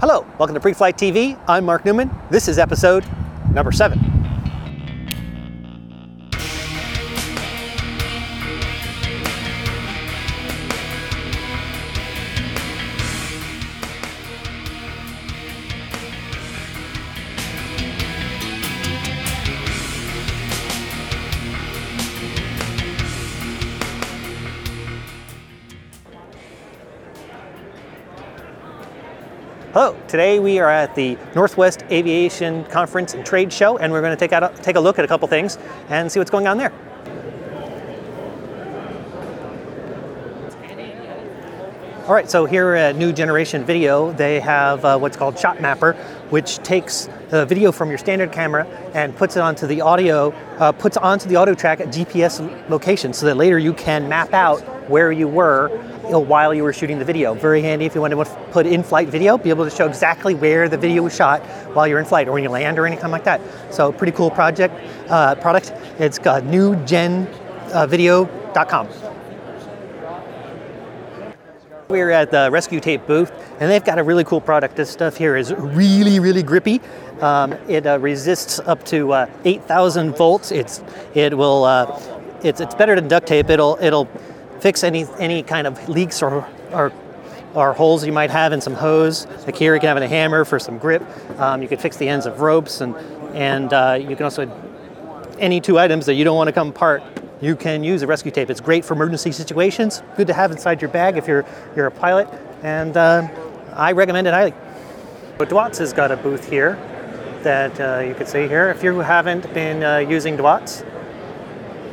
Hello, welcome to Pre-Flight TV. I'm Mark Newman. This is episode number 7. Hello, today we are at the Northwest Aviation Conference and Trade Show, and we're going to take a look at a couple things and see what's going on there. All right, so here at New Generation Video, they have what's called Shot Mapper, which takes the video from your standard camera and puts it onto the audio, puts onto the auto track at GPS location, so that later you can map out where you were while you were shooting the video. Very handy if you want to put in-flight video, be able to show exactly where the video was shot while you're in flight or when you land or anything like that. So pretty cool product. It's got newgenvideo.com. We're at the Rescue Tape booth, and they've got a really cool product. This stuff here is really, really grippy. It resists up to 8,000 volts. It's better than duct tape. It'll fix any kind of leaks or holes you might have in some hose. Like here, you can have a hammer for some grip. You could fix the ends of ropes, and you can also any two items that you don't want to come apart. You can use a rescue tape. It's great for emergency situations. Good to have inside your bag if you're a pilot, and I recommend it highly. But DWATS has got a booth here that you can see here. If you haven't been using DWATS,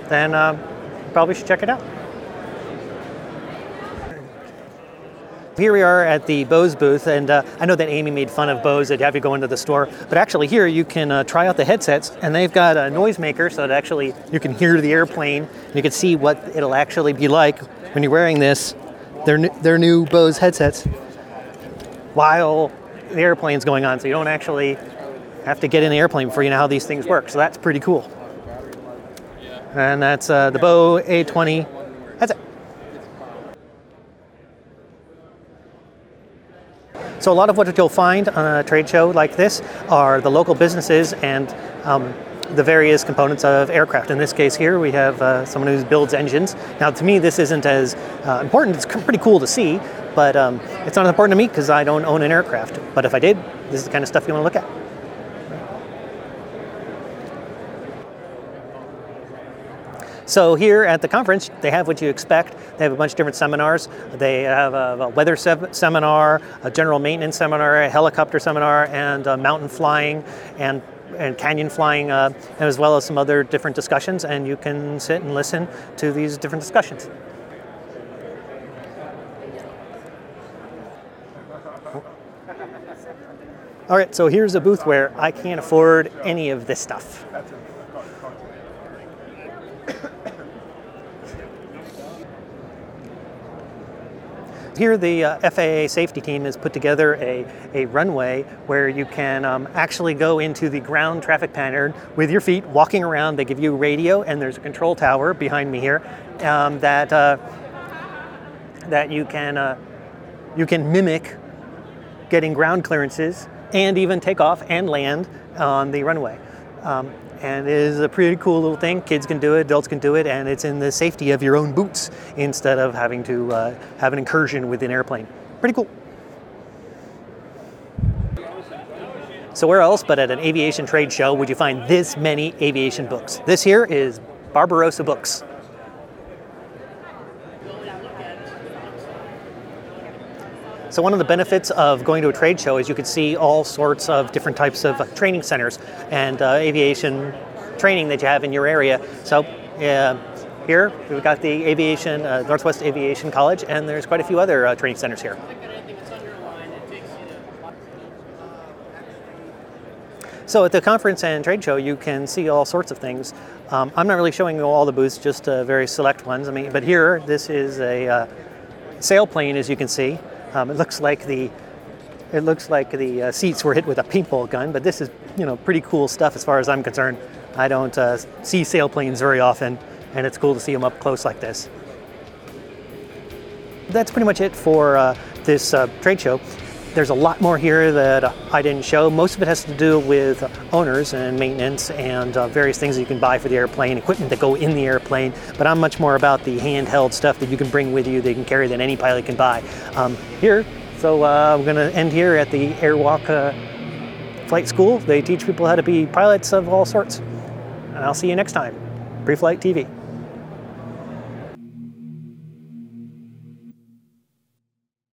then you probably should check it out. Here we are at the Bose booth, and I know that Amy made fun of Bose, they'd have you go into the store, but actually here you can try out the headsets, and they've got a noise maker so that actually you can hear the airplane, and you can see what it'll actually be like when you're wearing this, their new Bose headsets, while the airplane's going on, so you don't actually have to get in the airplane before you know how these things work, so that's pretty cool. And that's the Bose A20 headset. So a lot of what you'll find on a trade show like this are the local businesses and the various components of aircraft. In this case here, we have someone who builds engines. Now to me, this isn't as important. It's pretty cool to see, but it's not important to me because I don't own an aircraft. But if I did, this is the kind of stuff you want to look at. So here at the conference, they have what you expect. They have a bunch of different seminars. They have a weather seminar, a general maintenance seminar, a helicopter seminar, and mountain flying and canyon flying, as well as some other different discussions. And you can sit and listen to these different discussions. All right, so here's a booth where I can't afford any of this stuff. Here the FAA safety team has put together a runway where you can actually go into the ground traffic pattern with your feet walking around. They give you a radio, and there's a control tower behind me here that you can mimic getting ground clearances and even take off and land on the runway. And it is a pretty cool little thing. Kids can do it, adults can do it, and it's in the safety of your own boots instead of having to have an incursion with an airplane. Pretty cool. So where else but at an aviation trade show would you find this many aviation books? This here is Barbarossa Books. So one of the benefits of going to a trade show is you can see all sorts of different types of training centers and aviation training that you have in your area. So here we've got the aviation, Northwest Aviation College, and there's quite a few other training centers here. So at the conference and trade show, you can see all sorts of things. I'm not really showing you all the booths, just very select ones. But here, this is a sailplane, as you can see. It looks like the seats were hit with a paintball gun, but this is pretty cool stuff as far as I'm concerned. I don't see sailplanes very often, and it's cool to see them up close like this. That's pretty much it for this trade show. There's a lot more here that I didn't show. Most of it has to do with owners and maintenance and various things that you can buy for the airplane, equipment that go in the airplane, but I'm much more about the handheld stuff that you can bring with you that you can carry that any pilot can buy here. So I'm going to end here at the Airwalk Flight School. They teach people how to be pilots of all sorts. And I'll see you next time. Pre-Flight TV.